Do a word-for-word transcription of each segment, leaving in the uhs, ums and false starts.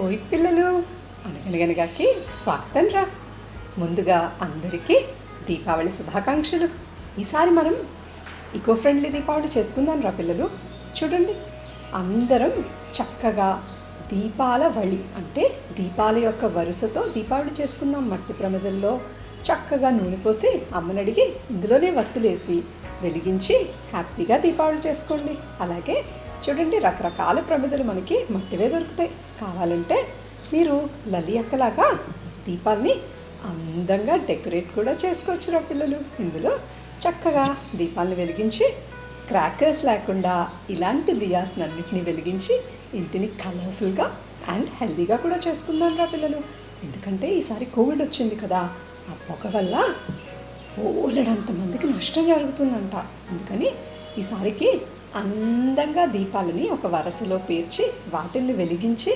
ఓయ్ పిల్లలు, అనగనగనగాకి స్వాగతం రా. ముందుగా అందరికీ దీపావళి శుభాకాంక్షలు. ఈసారి మనం ఈకో ఫ్రెండ్లీ దీపావళి చేసుకుందాం రా పిల్లలు. చూడండి, అందరం చక్కగా దీపాల వళి అంటే దీపాల యొక్క వరుసతో దీపావళి చేసుకుందాం. మట్టి ప్రమిదల్లో చక్కగా నూనె పోసి అమ్మనడిగి ఇందులోనే వత్తులేసి వెలిగించి హ్యాపీగా దీపావళి చేసుకోండి. అలాగే చూడండి, రకరకాల ప్రమిదలు మనకి మట్టివే దొరుకుతాయి. కావాలంటే మీరు లలి అక్కలాగా దీపాలని అందంగా డెకరేట్ కూడా చేసుకోవచ్చు రా పిల్లలు. ఇందులో చక్కగా దీపాలను వెలిగించి క్రాకర్స్ లేకుండా ఇలాంటి దియాస్ని అన్నింటినీ వెలిగించి ఇంటిని కలర్ఫుల్గా అండ్ హెల్దీగా కూడా చేసుకుందాం రా పిల్లలు. ఎందుకంటే ఈసారి కోవిడ్ వచ్చింది కదా, ఆ పొగ వల్ల ఓలడంతమందికి నష్టం జరుగుతుందంట. అందుకని ఈసారికి అందంగా దీపాలని ఒక వరసలో పేర్చి వాటిల్ని వెలిగించి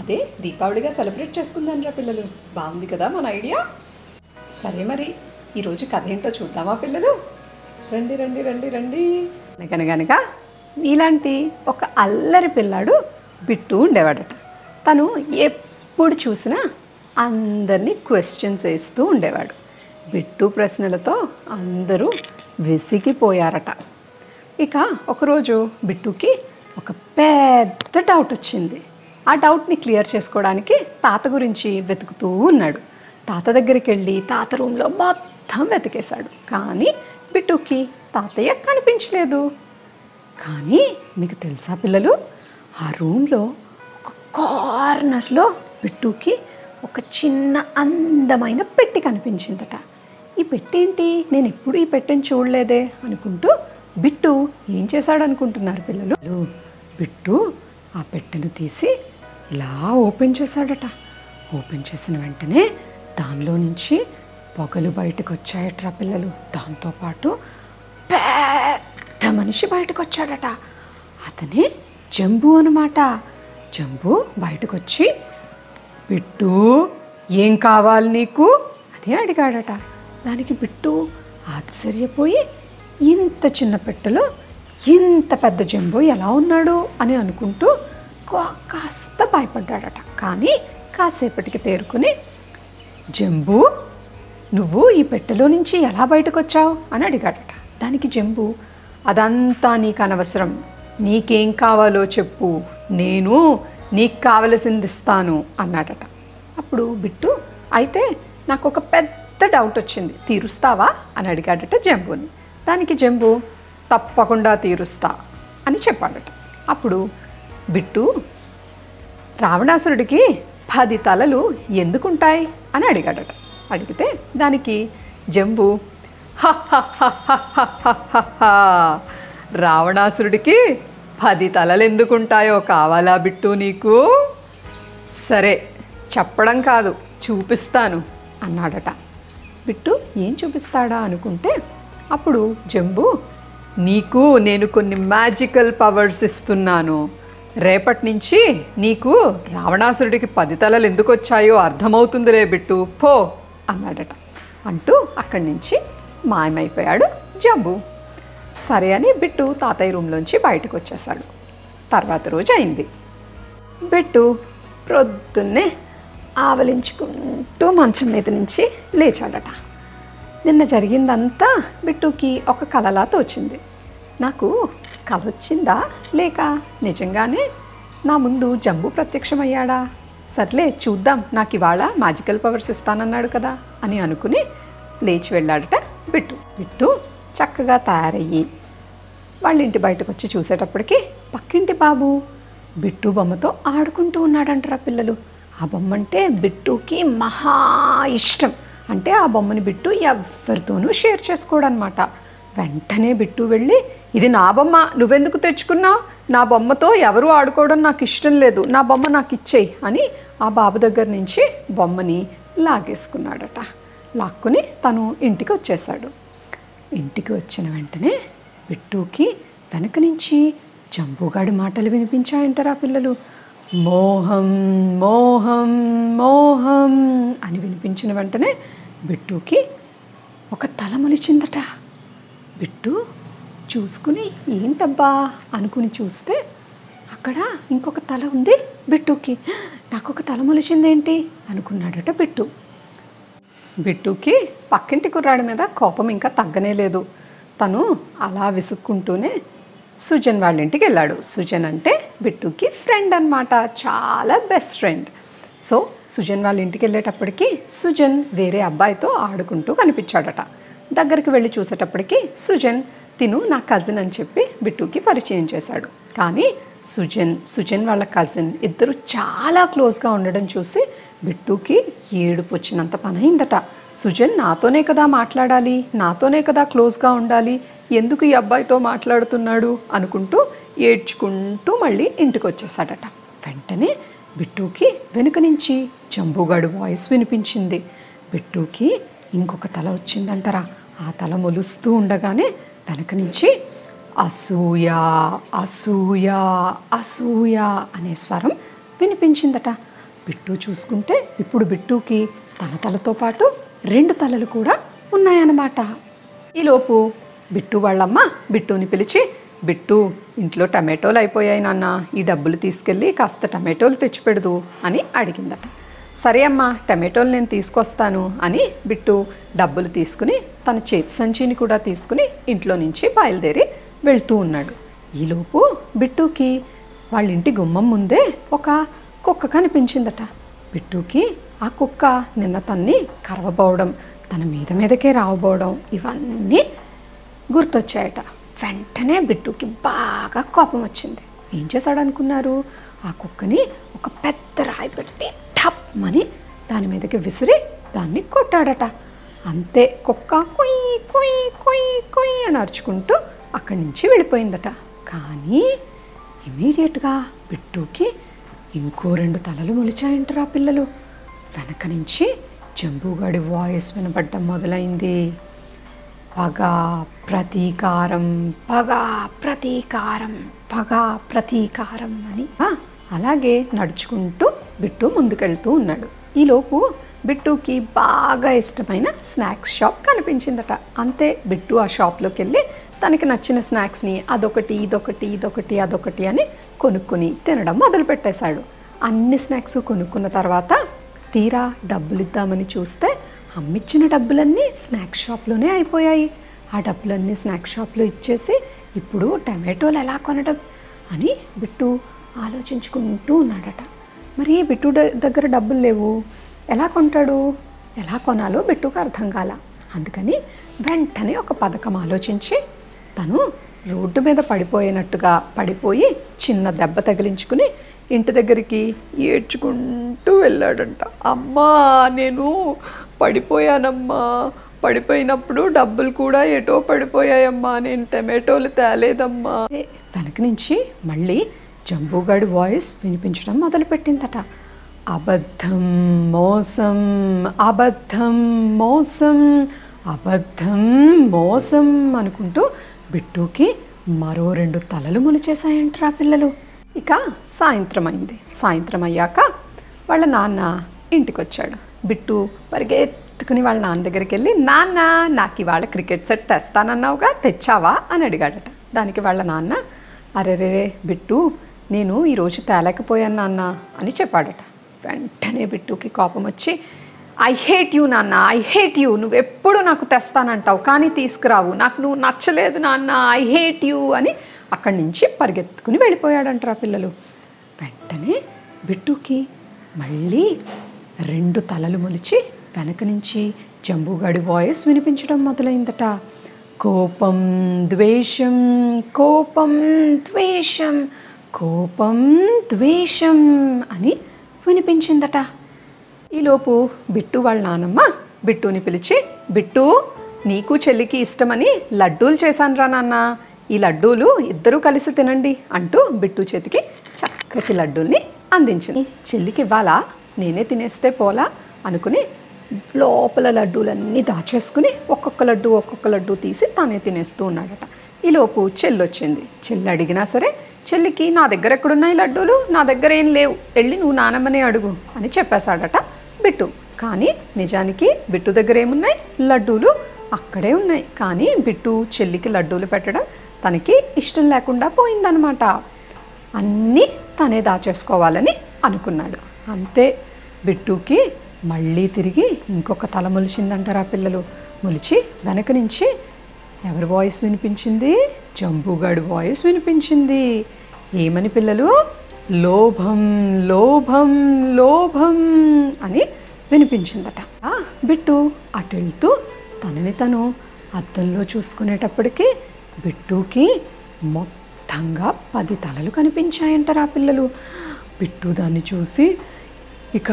అదే దీపావళిగా సెలబ్రేట్ చేసుకుందాం రా పిల్లలు. బాగుంది కదా మన ఐడియా. సరే మరి ఈరోజు కథ ఏంటో చూద్దామా పిల్లలు? రండి రండి రండి రండి అనగనగనగా నీలాంటి ఒక అల్లరి పిల్లాడు బిట్టు ఉండేవాడట. తను ఎప్పుడు చూసినా అందరినీ క్వశ్చన్స్ వేస్తూ ఉండేవాడు. బిట్టు ప్రశ్నలతో అందరూ విసిగిపోయారట. ఇక ఒకరోజు బిట్టుకి ఒక పెద్ద డౌట్ వచ్చింది. ఆ డౌట్ని క్లియర్ చేసుకోవడానికి తాత గురించి వెతుకుతూ ఉన్నాడు. తాత దగ్గరికి వెళ్ళి తాత రూమ్లో మొత్తం వెతికేశాడు. కానీ బిట్టుకి తాతయ్య కనిపించలేదు. కానీ మీకు తెలుసా పిల్లలు, ఆ రూమ్లో ఒక కార్నర్లో బిట్టుకి ఒక చిన్న అందమైన పెట్టి కనిపించిందట. ఈ పెట్టి ఏంటి, నేను ఎప్పుడు ఈ పెట్టెని చూడలేదే అనుకుంటూ బిట్టు ఏం చేశాడు అనుకుంటున్నారు పిల్లలు? బిట్టు ఆ పెట్టెను తీసి ఇలా ఓపెన్ చేశాడట. ఓపెన్ చేసిన వెంటనే దానిలో నుంచి పొగలు బయటకు వచ్చాయట్రా పిల్లలు. దాంతోపాటు పెద్ద మనిషి బయటకు వచ్చాడట. అతనే జంబు అనమాట. జంబు బయటకు వచ్చి, బిట్టు ఏం కావాలి నీకు అని అడిగాడట. దానికి బిట్టు ఆశ్చర్యపోయి, ఇంత చిన్న పెట్టెలో ఇంత పెద్ద జంబు ఎలా ఉన్నాడు అని అనుకుంటూ కాస్త భయపడ్డాడట. కానీ కాసేపటికి తేరుకుని, జంబు నువ్వు ఈ పెట్టెలో నుంచి ఎలా బయటకు వచ్చావు అని అడిగాడట. దానికి జంబు, అదంతా నీకు అనవసరం, నీకేం కావాలో చెప్పు, నేను నీకు కావలసింది ఇస్తాను అన్నాడట. అప్పుడు బిట్టు, అయితే నాకు ఒక పెద్ద డౌట్ వచ్చింది, తీరుస్తావా అని అడిగాడట జంబుని. దానికి జంబు, తప్పకుండా తీరుస్తా అని చెప్పాడట. అప్పుడు బిట్టు, రావణాసురుడికి పది తలలు ఎందుకుంటాయి అని అడిగాడట. అడిగితే దానికి జంబు, రావణాసురుడికి పది తలలు ఎందుకుంటాయో కావాలా బిట్టు నీకు? సరే, చెప్పడం కాదు, చూపిస్తాను అన్నాడట. బిట్టు ఏం చూపిస్తాడా అనుకుంటే అప్పుడు జంబు, నీకు నేను కొన్ని మ్యాజికల్ పవర్స్ ఇస్తున్నాను, రేపటి నుంచి నీకు రావణాసురుడికి పది తలలు ఎందుకు వచ్చాయో అర్థమవుతుందిలే బిట్టు, పో అన్నాడట. అంటూ అక్కడి నుంచి మాయమైపోయాడు జంబు. సరే అని బిట్టు తాతయ్య రూమ్లోంచి బయటకు వచ్చేసాడు. తర్వాత రోజు అయింది. బిట్టు ప్రొద్దున్నే ఆవలించుకుంటూ మంచం మీద నుంచి లేచాడట. నిన్న జరిగిందంతా బిట్టుకి ఒక కలలా తోచింది. నాకు కల వచ్చిందా లేక నిజంగానే నా ముందు జంబు ప్రత్యక్షమయ్యాడా? సర్లే చూద్దాం, నాకు ఇవాళ మ్యాజికల్ పవర్స్ ఇస్తానన్నాడు కదా అని అనుకుని లేచి వెళ్ళాడట బిట్టు. బిట్టు చక్కగా తయారయ్యి వాళ్ళ ఇంటి బయటకు వచ్చి చూసేటప్పటికి పక్కింటి బాబు బిట్టు బొమ్మతో ఆడుకుంటూ ఉన్నాడంటారా పిల్లలు. ఆ బొమ్మ అంటే బిట్టుకి మహా ఇష్టం. అంటే ఆ బొమ్మని బిట్టు ఎవరితోనూ షేర్ చేసుకోడనమాట. వెంటనే బిట్టు వెళ్ళి, ఇది నా బొమ్మ, నువ్వెందుకు తెచ్చుకున్నావు? నా బొమ్మతో ఎవరు ఆడుకోవడం నాకు ఇష్టం లేదు, నా బొమ్మ నాకు ఇచ్చేయి అని ఆ బాబు దగ్గర నుంచి బొమ్మని లాగేసుకున్నాడట. లాక్కుని తను ఇంటికి వచ్చేసాడు. ఇంటికి వచ్చిన వెంటనే బిట్టుకి వెనక నుంచి జంబుగాడి మాటలు వినిపించాయంటారా పిల్లలు. మోహం మోహం మోహం అని వినిపించిన వెంటనే బిట్టుకి ఒక తల మొలిచిందట. బిట్టు చూసుకుని ఏంటబ్బా అనుకుని చూస్తే ఆ అక్కడ ఇంకొక తల ఉంది బిట్టుకి. నాకు ఒక తల మొలిచిందేంటి అనుకున్నాడట బిట్టు. బిట్టుకి పక్కింటి కుర్రాడి మీద కోపం ఇంకా తగ్గనే లేదు. తను అలా విసుక్కుంటూనే సుజన్ వాళ్ళ ఇంటికి వెళ్ళాడు. సుజన్ అంటే బిట్టుకి ఫ్రెండ్ అనమాట, చాలా బెస్ట్ ఫ్రెండ్. సో సుజన్ వాళ్ళ ఇంటికి వెళ్ళేటప్పటికి సుజన్ వేరే అబ్బాయితో ఆడుకుంటూ కనిపించాడట. దగ్గరికి వెళ్ళి చూసేటప్పటికి సుజన్ తిను నా కజిన్ అని చెప్పి బిట్టుకి పరిచయం చేశాడు. కానీ సుజన్ సుజన్ వాళ్ళ కజిన్ ఇద్దరు చాలా క్లోజ్గా ఉండడం చూసి బిట్టుకి ఏడుపు వచ్చినంత పని అయిందట. సుజన్ నాతోనే కదా మాట్లాడాలి, నాతోనే కదా క్లోజ్గా ఉండాలి, ఎందుకు ఈ అబ్బాయితో మాట్లాడుతున్నాడు అనుకుంటూ ఏడ్చుకుంటూ మళ్ళీ ఇంటికి వచ్చేసాడట. వెంటనే బిట్టుకి వెనుక నుంచి జంబుగాడు వాయిస్ వినిపించింది. బిట్టుకి ఇంకొక తల వచ్చిందంటరా. ఆ తల మొలుస్తూ ఉండగానే వెనక నుంచి అసూయ అసూయ అసూయ అనే స్వరం వినిపించిందట. బిట్టు చూసుకుంటే ఇప్పుడు బిట్టుకి తన తలతో పాటు రెండు తలలు కూడా ఉన్నాయన్నమాట. ఈలోపు బిట్టు వాళ్ళమ్మ బిట్టుని పిలిచి, బిట్టు ఇంట్లో టమాటోలు అయిపోయాయి నాన్న, ఈ డబ్బులు తీసుకెళ్ళి కాస్త టమాటోలు తెచ్చిపెడదు అని అడిగిందట. సరే అమ్మ టమాటోలు నేను తీసుకొస్తాను అని బిట్టు డబ్బులు తీసుకుని తన చేతి సంచిని కూడా తీసుకుని ఇంట్లో నుంచి బయలుదేరి వెళ్తూ ఉన్నాడు. ఈలోపు బిట్టుకి వాళ్ళ ఇంటి గుమ్మం ముందే ఒక కుక్క కనిపించిందట. బిట్టుకి ఆ కుక్క నిన్న తన్ని కరవబోవడం, తన మీద మీదకే రావబోవడం ఇవన్నీ గుర్తొచ్చాయట. వెంటనే బిట్టుకి బాగా కోపం వచ్చింది. ఏం చేశాడు అనుకున్నారు? ఆ కుక్కని ఒక పెద్ద రాయి పెట్టి టప్ అని దాని మీదకి విసిరి దాన్ని కొట్టాడట. అంతే, కుక్క కొయ్యి కొయ్యి కొయ్యి కొయ్యి అని అరుచుకుంటూ అక్కడి నుంచి వెళ్ళిపోయిందట. కానీ ఇమీడియట్గా బిట్టుకి ఇంకో రెండు తలలు మొలిచాయంటారా పిల్లలు. వెనక నుంచి జంబూగాడి వాయిస్ వినపడడం మొదలైంది. పగ ప్రతీకారం పగ ప్రతీకారం పగ ప్రతీకారం అని అలాగే నడుచుకుంటూ బిట్టు ముందుకెళ్తూ ఉన్నాడు. ఈలోపు బిట్టుకి బాగా ఇష్టమైన స్నాక్స్ షాప్ కనిపించిందట. అంతే, బిట్టు ఆ షాప్లోకి వెళ్ళి తనకి నచ్చిన స్నాక్స్ని అదొకటి ఇదొకటి ఇదొకటి అదొకటి అని కొనుక్కుని తినడం మొదలుపెట్టేశాడు. అన్ని స్నాక్స్ కొనుక్కున్న తర్వాత తీరా డబ్బులు ఇద్దామని చూస్తే అమ్మిచ్చిన డబ్బులన్నీ స్నాక్స్ షాప్లోనే అయిపోయాయి. ఆ డబ్బులన్నీ స్నాక్స్ షాప్లో ఇచ్చేసి ఇప్పుడు టమాటోలు ఎలా కొనడం అని బిట్టు ఆలోచించుకుంటూ ఉన్నాడట. మరి బిట్టు దగ్గర డబ్బులు లేవు, ఎలా కొంటాడు, ఎలా కొనాలో బిట్టుకు అర్థం కాల. అందుకని వెంటనే ఒక పథకం ఆలోచించి తను రోడ్డు మీద పడిపోయినట్టుగా పడిపోయి చిన్న దెబ్బ తగిలించుకుని ఇంటి దగ్గరికి ఏడ్చుకుంటూ వెళ్ళాడంట. అమ్మా నేను పడిపోయానమ్మా, పడిపోయినప్పుడు డబ్బులు కూడా ఎటో పడిపోయాయమ్మా, నేను టమాటోలు తేలేదమ్మా. వెనక నుంచి మళ్ళీ జంబూగాడి వాయిస్ వినిపించడం మొదలుపెట్టిందట. అబద్ధం మోసం అబద్ధం మోసం అబద్ధం మోసం అనుకుంటూ బిట్టుకి మరో రెండు తలలు మొలిచేశాయంట్రా పిల్లలు. ఇక సాయంత్రం అయింది. సాయంత్రం అయ్యాక వాళ్ళ నాన్న ఇంటికి వచ్చాడు. బిట్టు పరిగెత్తుకుని వాళ్ళ నాన్న దగ్గరికి వెళ్ళి, నాన్న నాకు ఇవాళ క్రికెట్ సెట్ తెస్తానన్నావుగా, తెచ్చావా అని అడిగాడట. దానికి వాళ్ళ నాన్న, అరే రే బిట్టు నేను ఈరోజు తేలేకపోయాను నాన్న అని చెప్పాడట. వెంటనే బిట్టుకి కోపం వచ్చి, ఐ హేట్ యూ నాన్న, ఐ హేట్ యూ, నువ్వు ఎప్పుడు నాకు తెస్తానంటావు కానీ తీసుకురావు, నాకు నువ్వు నచ్చలేదు నాన్న, ఐ హేట్ యూ అని అక్కడి నుంచి పరిగెత్తుకుని వెళ్ళిపోయాడంటారా పిల్లలు. వెంటనే బిట్టుకి మళ్ళీ రెండు తలలు మొలిచి వెనక నుంచి జంబూగాడి వాయిస్ వినిపించడం మొదలైందట. కోపం ద్వేషం కోపం ద్వేషం కోపం ద్వేషం అని వినిపించిందట. ఈలోపు బిట్టు వాళ్ళ నానమ్మ బిట్టుని పిలిచి, బిట్టు నీకు చెల్లికి ఇష్టమని లడ్డూలు చేశాను రా నాన్న, ఈ లడ్డూలు ఇద్దరూ కలిసి తినండి అంటూ బిట్టు చేతికి చక్కటి లడ్డూల్ని అందించింది. చెల్లికి ఇవ్వాలా, నేనే తినేస్తే పోలా అనుకుని లోపల లడ్డూలన్నీ దాచేసుకుని ఒక్కొక్క లడ్డు ఒక్కొక్క లడ్డు తీసి తానే తినేస్తూ ఉన్నాడట. ఈలోపు చెల్లి వచ్చింది. చెల్లి అడిగినా సరే చెల్లికి, నా దగ్గర ఎక్కడున్నాయి లడ్డూలు, నా దగ్గర ఏం లేవు, వెళ్ళి నువ్వు నానమ్మనే అడుగు అని చెప్పేశాడట బిట్టు. కానీ నిజానికి బిట్టు దగ్గర ఏమున్నాయి, లడ్డూలు అక్కడే ఉన్నాయి. కానీ బిట్టు చెల్లికి లడ్డూలు పెట్టడం తనకి ఇష్టం లేకుండా పోయిందనమాట. అన్నీ తనే దాచేసుకోవాలని అనుకున్నాడు. అంతే బిట్టుకి మళ్ళీ తిరిగి ఇంకొక తల మొలిచిందంటారా పిల్లలు. మొలిచి వెనక నుంచి ఎవరి వాయిస్ వినిపించింది? జంబుగాడి వాయిస్ వినిపించింది. ఏమని పిల్లలు? లోభం లోభం లోభం అని వినిపించిందట. బిట్టు అటు వెళ్తూ తనని తను అద్దంలో చూసుకునేటప్పటికీ బిట్టుకి మొత్తంగా పది తలలు కనిపించాయంటారా పిల్లలు. బిట్టు దాన్ని చూసి ఇక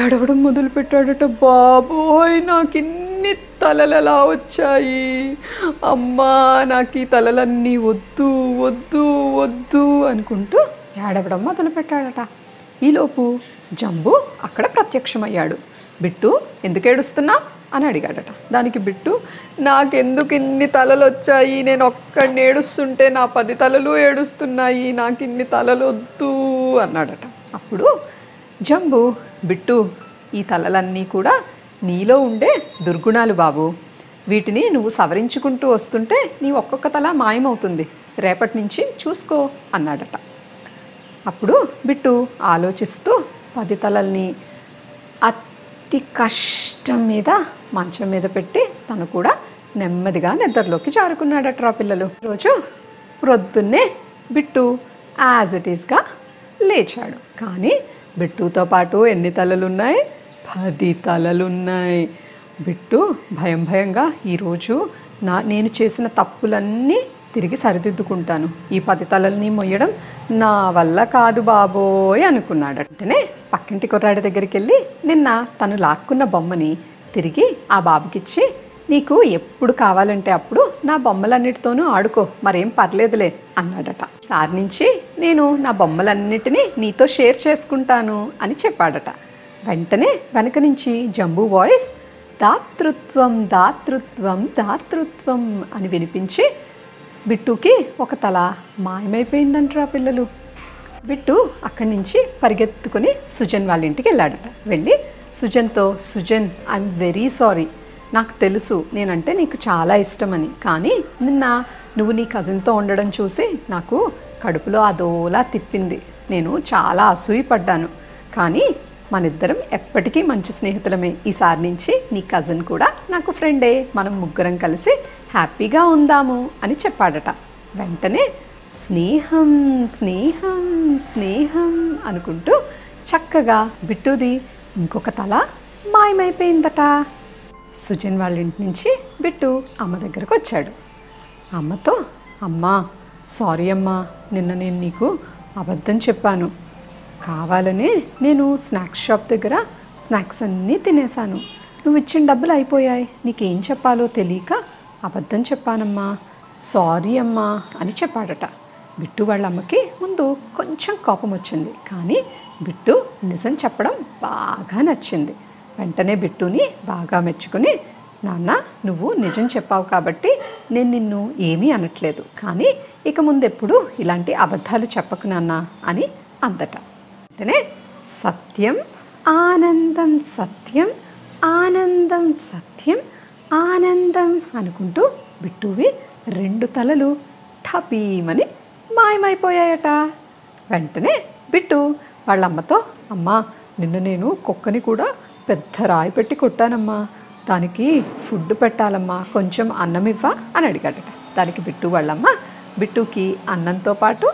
ఏడవడం మొదలుపెట్టాడట. బాబోయ్, నాకు ఇన్ని తలలు ఎలా వచ్చాయి, అమ్మా నాకు ఈ తలలన్నీ వద్దు వద్దు వద్దు అనుకుంటూ ఏడవడం మొదలుపెట్టాడట. ఈలోపు జంబు అక్కడ ప్రత్యక్షమయ్యాడు. బిట్టు, ఎందుకు ఏడుస్తున్నా అని అడిగాడట. దానికి బిట్టు, నాకెందుకు ఇన్ని తలలు వచ్చాయి, నేను ఒక్కడిని ఏడుస్తుంటే నా పది తలలు ఏడుస్తున్నాయి, నాకు ఇన్ని తలలు వద్దు అన్నాడట. అప్పుడు జంబు, బిట్టు, ఈ తలలన్నీ కూడా నీలో ఉండే దుర్గుణాలు బాబు, వీటిని నువ్వు సవరించుకుంటూ వస్తుంటే నీ ఒక్కొక్క తల మాయమవుతుంది, రేపటి నుంచి చూసుకో అన్నాడట. అప్పుడు బిట్టు ఆలోచిస్తూ పది తలల్ని అతి కష్టం మీద మంచం మీద పెట్టి తను కూడా నెమ్మదిగా నిద్రలోకి జారుకున్నాడట్రా పిల్లలు. రోజు ప్రొద్దున్నే బిట్టు యాజ్ ఇట్ ఈస్గా లేచాడు. కానీ బిట్టుతో పాటు ఎన్ని తలలున్నాయి? పది తలలున్నాయి. బిట్టు భయం భయంగా, ఈరోజు నా నేను చేసిన తప్పులన్నీ తిరిగి సరిదిద్దుకుంటాను, ఈ పది తలల్ని మొయ్యడం నా వల్ల కాదు బాబోయ్ అనుకున్నాడు. అంటేనే పక్కింటి కుర్రాడి దగ్గరికి వెళ్ళి నిన్న తను లాక్కున్న బొమ్మని తిరిగి ఆ బాబుకిచ్చి, నీకు ఎప్పుడు కావాలంటే అప్పుడు నా బొమ్మలన్నిటితోనూ ఆడుకో, మరేం పర్లేదులే అన్నాడట. సార్ నుంచి నేను నా బొమ్మలన్నిటినీ నీతో షేర్ చేసుకుంటాను అని చెప్పాడట. వెంటనే వెనక నుంచి జంబు వాయిస్ దాతృత్వం దాతృత్వం దాతృత్వం అని వినిపించి బిట్టుకి ఒక తల మాయమైపోయిందంటరా పిల్లలు. బిట్టు అక్కడి నుంచి పరిగెత్తుకుని సుజన్ వాళ్ళ ఇంటికి వెళ్ళాడట. వెళ్ళి సుజన్తో, సుజన్ ఐఎమ్ వెరీ సారీ, నాకు తెలుసు నేనంటే నీకు చాలా ఇష్టమని, కానీ నిన్న నువ్వు నీ కజిన్తో ఉండడం చూసి నాకు కడుపులో అదోలా తిప్పింది, నేను చాలా అసూయపడ్డాను, కానీ మనిద్దరం ఎప్పటికీ మంచి స్నేహితులమే, ఈసారి నుంచి నీ కజిన్ కూడా నాకు ఫ్రెండే, మనం ముగ్గురం కలిసి హ్యాపీగా ఉందాము అని చెప్పాడట. వెంటనే స్నేహం స్నేహం స్నేహం అనుకుంటూ చక్కగా బిట్టుది ఇంకొక తల మాయమైపోయిందట. సుజన్ వాళ్ళ ఇంటి నుంచి బిట్టు అమ్మ దగ్గరకు వచ్చాడు. అమ్మతో, అమ్మా సారీ అమ్మా, నిన్న నేను నీకు అబద్ధం చెప్పాను, కావాలనే నేను స్నాక్స్ షాప్ దగ్గర స్నాక్స్ అన్నీ తినేశాను, నువ్వు ఇచ్చిన డబ్బులు అయిపోయాయి, నీకేం చెప్పాలో తెలియక అబద్ధం చెప్పానమ్మా, సారీ అమ్మా అని చెప్పాడట. బిట్టు వాళ్ళ అమ్మకి ముందు కొంచెం కోపం వచ్చింది, కానీ బిట్టు నిజం చెప్పడం బాగా నచ్చింది. వెంటనే బిట్టుని బాగా మెచ్చుకుని, నాన్న నువ్వు నిజం చెప్పావు కాబట్టి నేను నిన్ను ఏమీ అనట్లేదు, కానీ ఇక ముందు ఎప్పుడు ఇలాంటి అబద్ధాలు చెప్పకు నాన్న అని అందట. వెంటనే సత్యం ఆనందం సత్యం ఆనందం సత్యం ఆనందం అనుకుంటూ బిట్టువి రెండు తలలు ఠపీమని మాయమైపోయాయట. వెంటనే బిట్టు వాళ్ళమ్మతో, అమ్మా నిన్న నేను కుక్కని కూడా పెద్ద రాయి పెట్టి కొట్టానమ్మా, దానికి ఫుడ్ పెట్టాలమ్మా, కొంచెం అన్నం ఇవ్వా అని అడిగాడట. దానికి బిట్టు వాళ్ళమ్మ బిట్టుకి అన్నంతో పాటు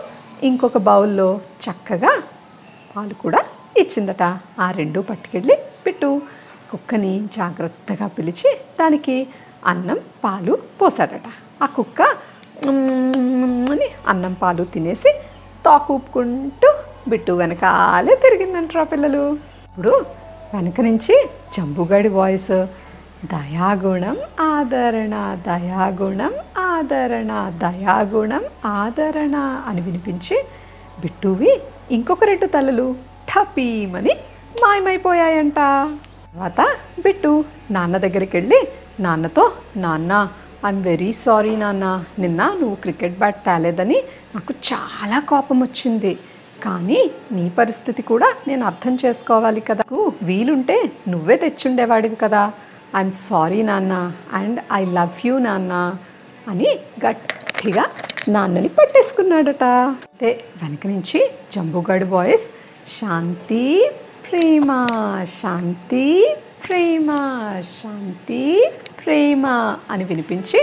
ఇంకొక బౌల్లో చక్కగా పాలు కూడా ఇచ్చిందట. ఆ రెండు పట్టుకెళ్ళి బిట్టు కుక్కని జాగ్రత్తగా పిలిచి దానికి అన్నం పాలు పోసాడట. ఆ కుక్క అని అన్నం పాలు తినేసి తాకూపుకుంటూ బిట్టు వెనకాలే తిరిగిందంటారా పిల్లలు. ఇప్పుడు వెనక నుంచి జంబుగాడి వాయిస్, దయాగుణం ఆదరణ దయాగుణం ఆదరణ దయాగుణం ఆదరణ అని వినిపించి బిట్టువి ఇంకొక రెండు తలలు ఠపీమని మాయమైపోయాయంట. తర్వాత బిట్టు నాన్న దగ్గరికి వెళ్ళి నాన్నతో, నాన్న ఐఎమ్ వెరీ సారీ నాన్న, నిన్న నువ్వు క్రికెట్ బ్యాట్ తేలేదని నాకు చాలా కోపం వచ్చింది, కానీ నీ పరిస్థితి కూడా నేను అర్థం చేసుకోవాలి కదా, వీలుంటే నువ్వే తెచ్చుండేవాడివి కదా, ఐఎమ్ సారీ నాన్న అండ్ ఐ లవ్ యూ నాన్న అని గట్టిగా గట్టిగా నాన్నని పట్టేసుకున్నాడట. అదే వెనక నుంచి జంబుగాడి బాయ్స్ శాంతి ప్రేమ శాంతి ప్రేమ శాంతి ప్రేమ అని వినిపించి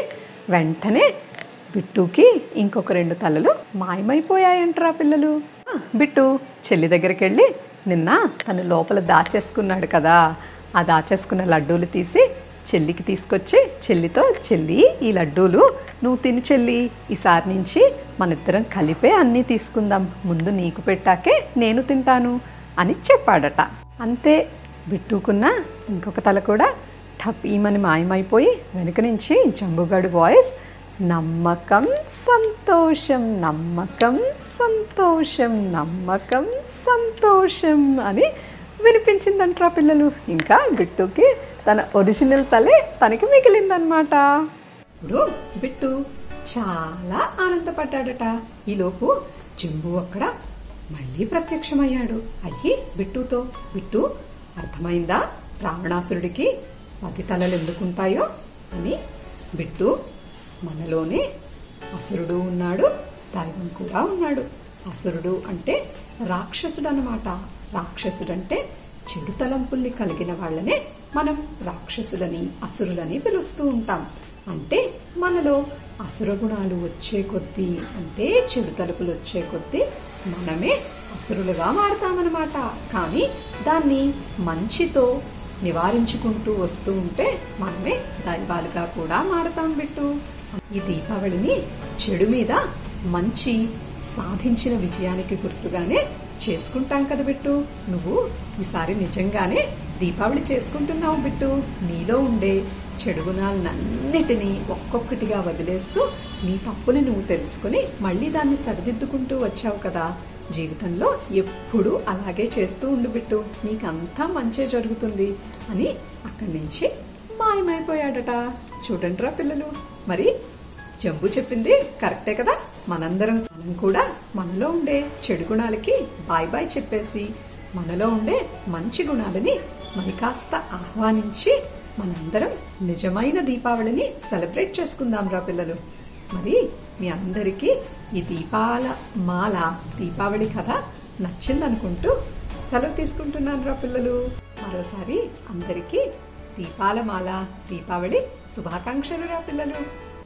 వెంటనే బిట్టుకి ఇంకొక రెండు తలలు మాయమైపోయాయంటరా పిల్లలు. బిట్టు చెల్లి దగ్గరికి వెళ్ళి నిన్న తను లోపల దాచేసుకున్నాడు కదా, ఆ దాచేసుకున్న లడ్డూలు తీసి చెల్లికి తీసుకొచ్చి చెల్లితో, చెల్లి ఈ లడ్డూలు నువ్వు తిని చెల్లి, ఈసారి నుంచి మనిద్దరం కలిపే అన్నీ తీసుకుందాం, ముందు నీకు పెట్టాకే నేను తింటాను అని చెప్పాడట. అంతే బిట్టుకున్న ఇంకొక తల కూడా ఠపీమని మాయమైపోయి వెనుక నుంచి జంబుగాడు బాయ్స్ నమ్మకం సంతోషం నమ్మకం సంతోషం నమ్మకం సంతోషం అని వినిపించిందంటారా పిల్లలు. ఇంకా బిట్టుకి తన ఒరిజినల్ తలే తనకి మిగిలిందనమాట. ఇప్పుడు బిట్టు చాలా ఆనందపడ్డాడట. ఈలోపు జంబు అక్కడ మళ్ళీ ప్రత్యక్షమయ్యాడు. అయ్యి బిట్టుతో, బిట్టు అర్థమైందా రావణాసురుడికి పది తలలు ఎందుకుంటాయో అని? బిట్టు, మనలోనే అసురుడు ఉన్నాడు, దైవం కూడా ఉన్నాడు. అసురుడు అంటే రాక్షసుడు అనమాట. రాక్షసుడు అంటే చెడు తలంపుల్ని కలిగిన వాళ్ళనే మనం రాక్షసులని అసురులని పిలుస్తూ ఉంటాం. అంటే మనలో అసుర గుణాలు వచ్చే కొద్దీ, అంటే చెడు తలుపులు వచ్చే కొద్దీ మనమే అసురులుగా మారతామన్నమాట. కానీ దాన్ని మంచితో నివారించుకుంటూ వస్తూ ఉంటే మనమే దైవాలుగా కూడా మారతాం బిట్టు. ఈ దీపావళిని చెడు మీద మంచి సాధించిన విజయానికి గుర్తుగానే చేసుకుంటాం కదా బిట్టు. నువ్వు ఈసారి నిజంగానే దీపావళి చేసుకుంటున్నావు బిట్టు. నీలో ఉండే చెడు గుణాలన్నిటినీ ఒక్కొక్కటిగా వదిలేస్తూ నీ తప్పుని నువ్వు తెలుసుకుని మళ్ళీ దాన్ని సరిదిద్దుకుంటూ వచ్చావు కదా. జీవితంలో ఎప్పుడూ అలాగే చేస్తూ ఉండు బిట్టు, నీకంతా మంచే జరుగుతుంది అని అక్కడి నుంచి మాయమైపోయాడట. చూడండిరా పిల్లలు, మరి జంబు చెప్పింది కరెక్టే కదా. మనందరం మనం కూడా మనలో ఉండే చెడు గుణాలకి బాయ్ బాయ్ చెప్పేసి మనలో ఉండే మంచి గుణాలని మరి కాస్త ఆహ్వానించి మనందరం నిజమైన దీపావళిని సెలబ్రేట్ చేసుకుందాం రా పిల్లలు. మరి మీ అందరికీ ఈ దీపాల మాల దీపావళి కథ నచ్చిందనుకుంటూ సెలవు తీసుకుంటున్నాను రా పిల్లలు. మరోసారి అందరికీ దీపాల మాల దీపావళి శుభాకాంక్షలు రా పిల్లలు.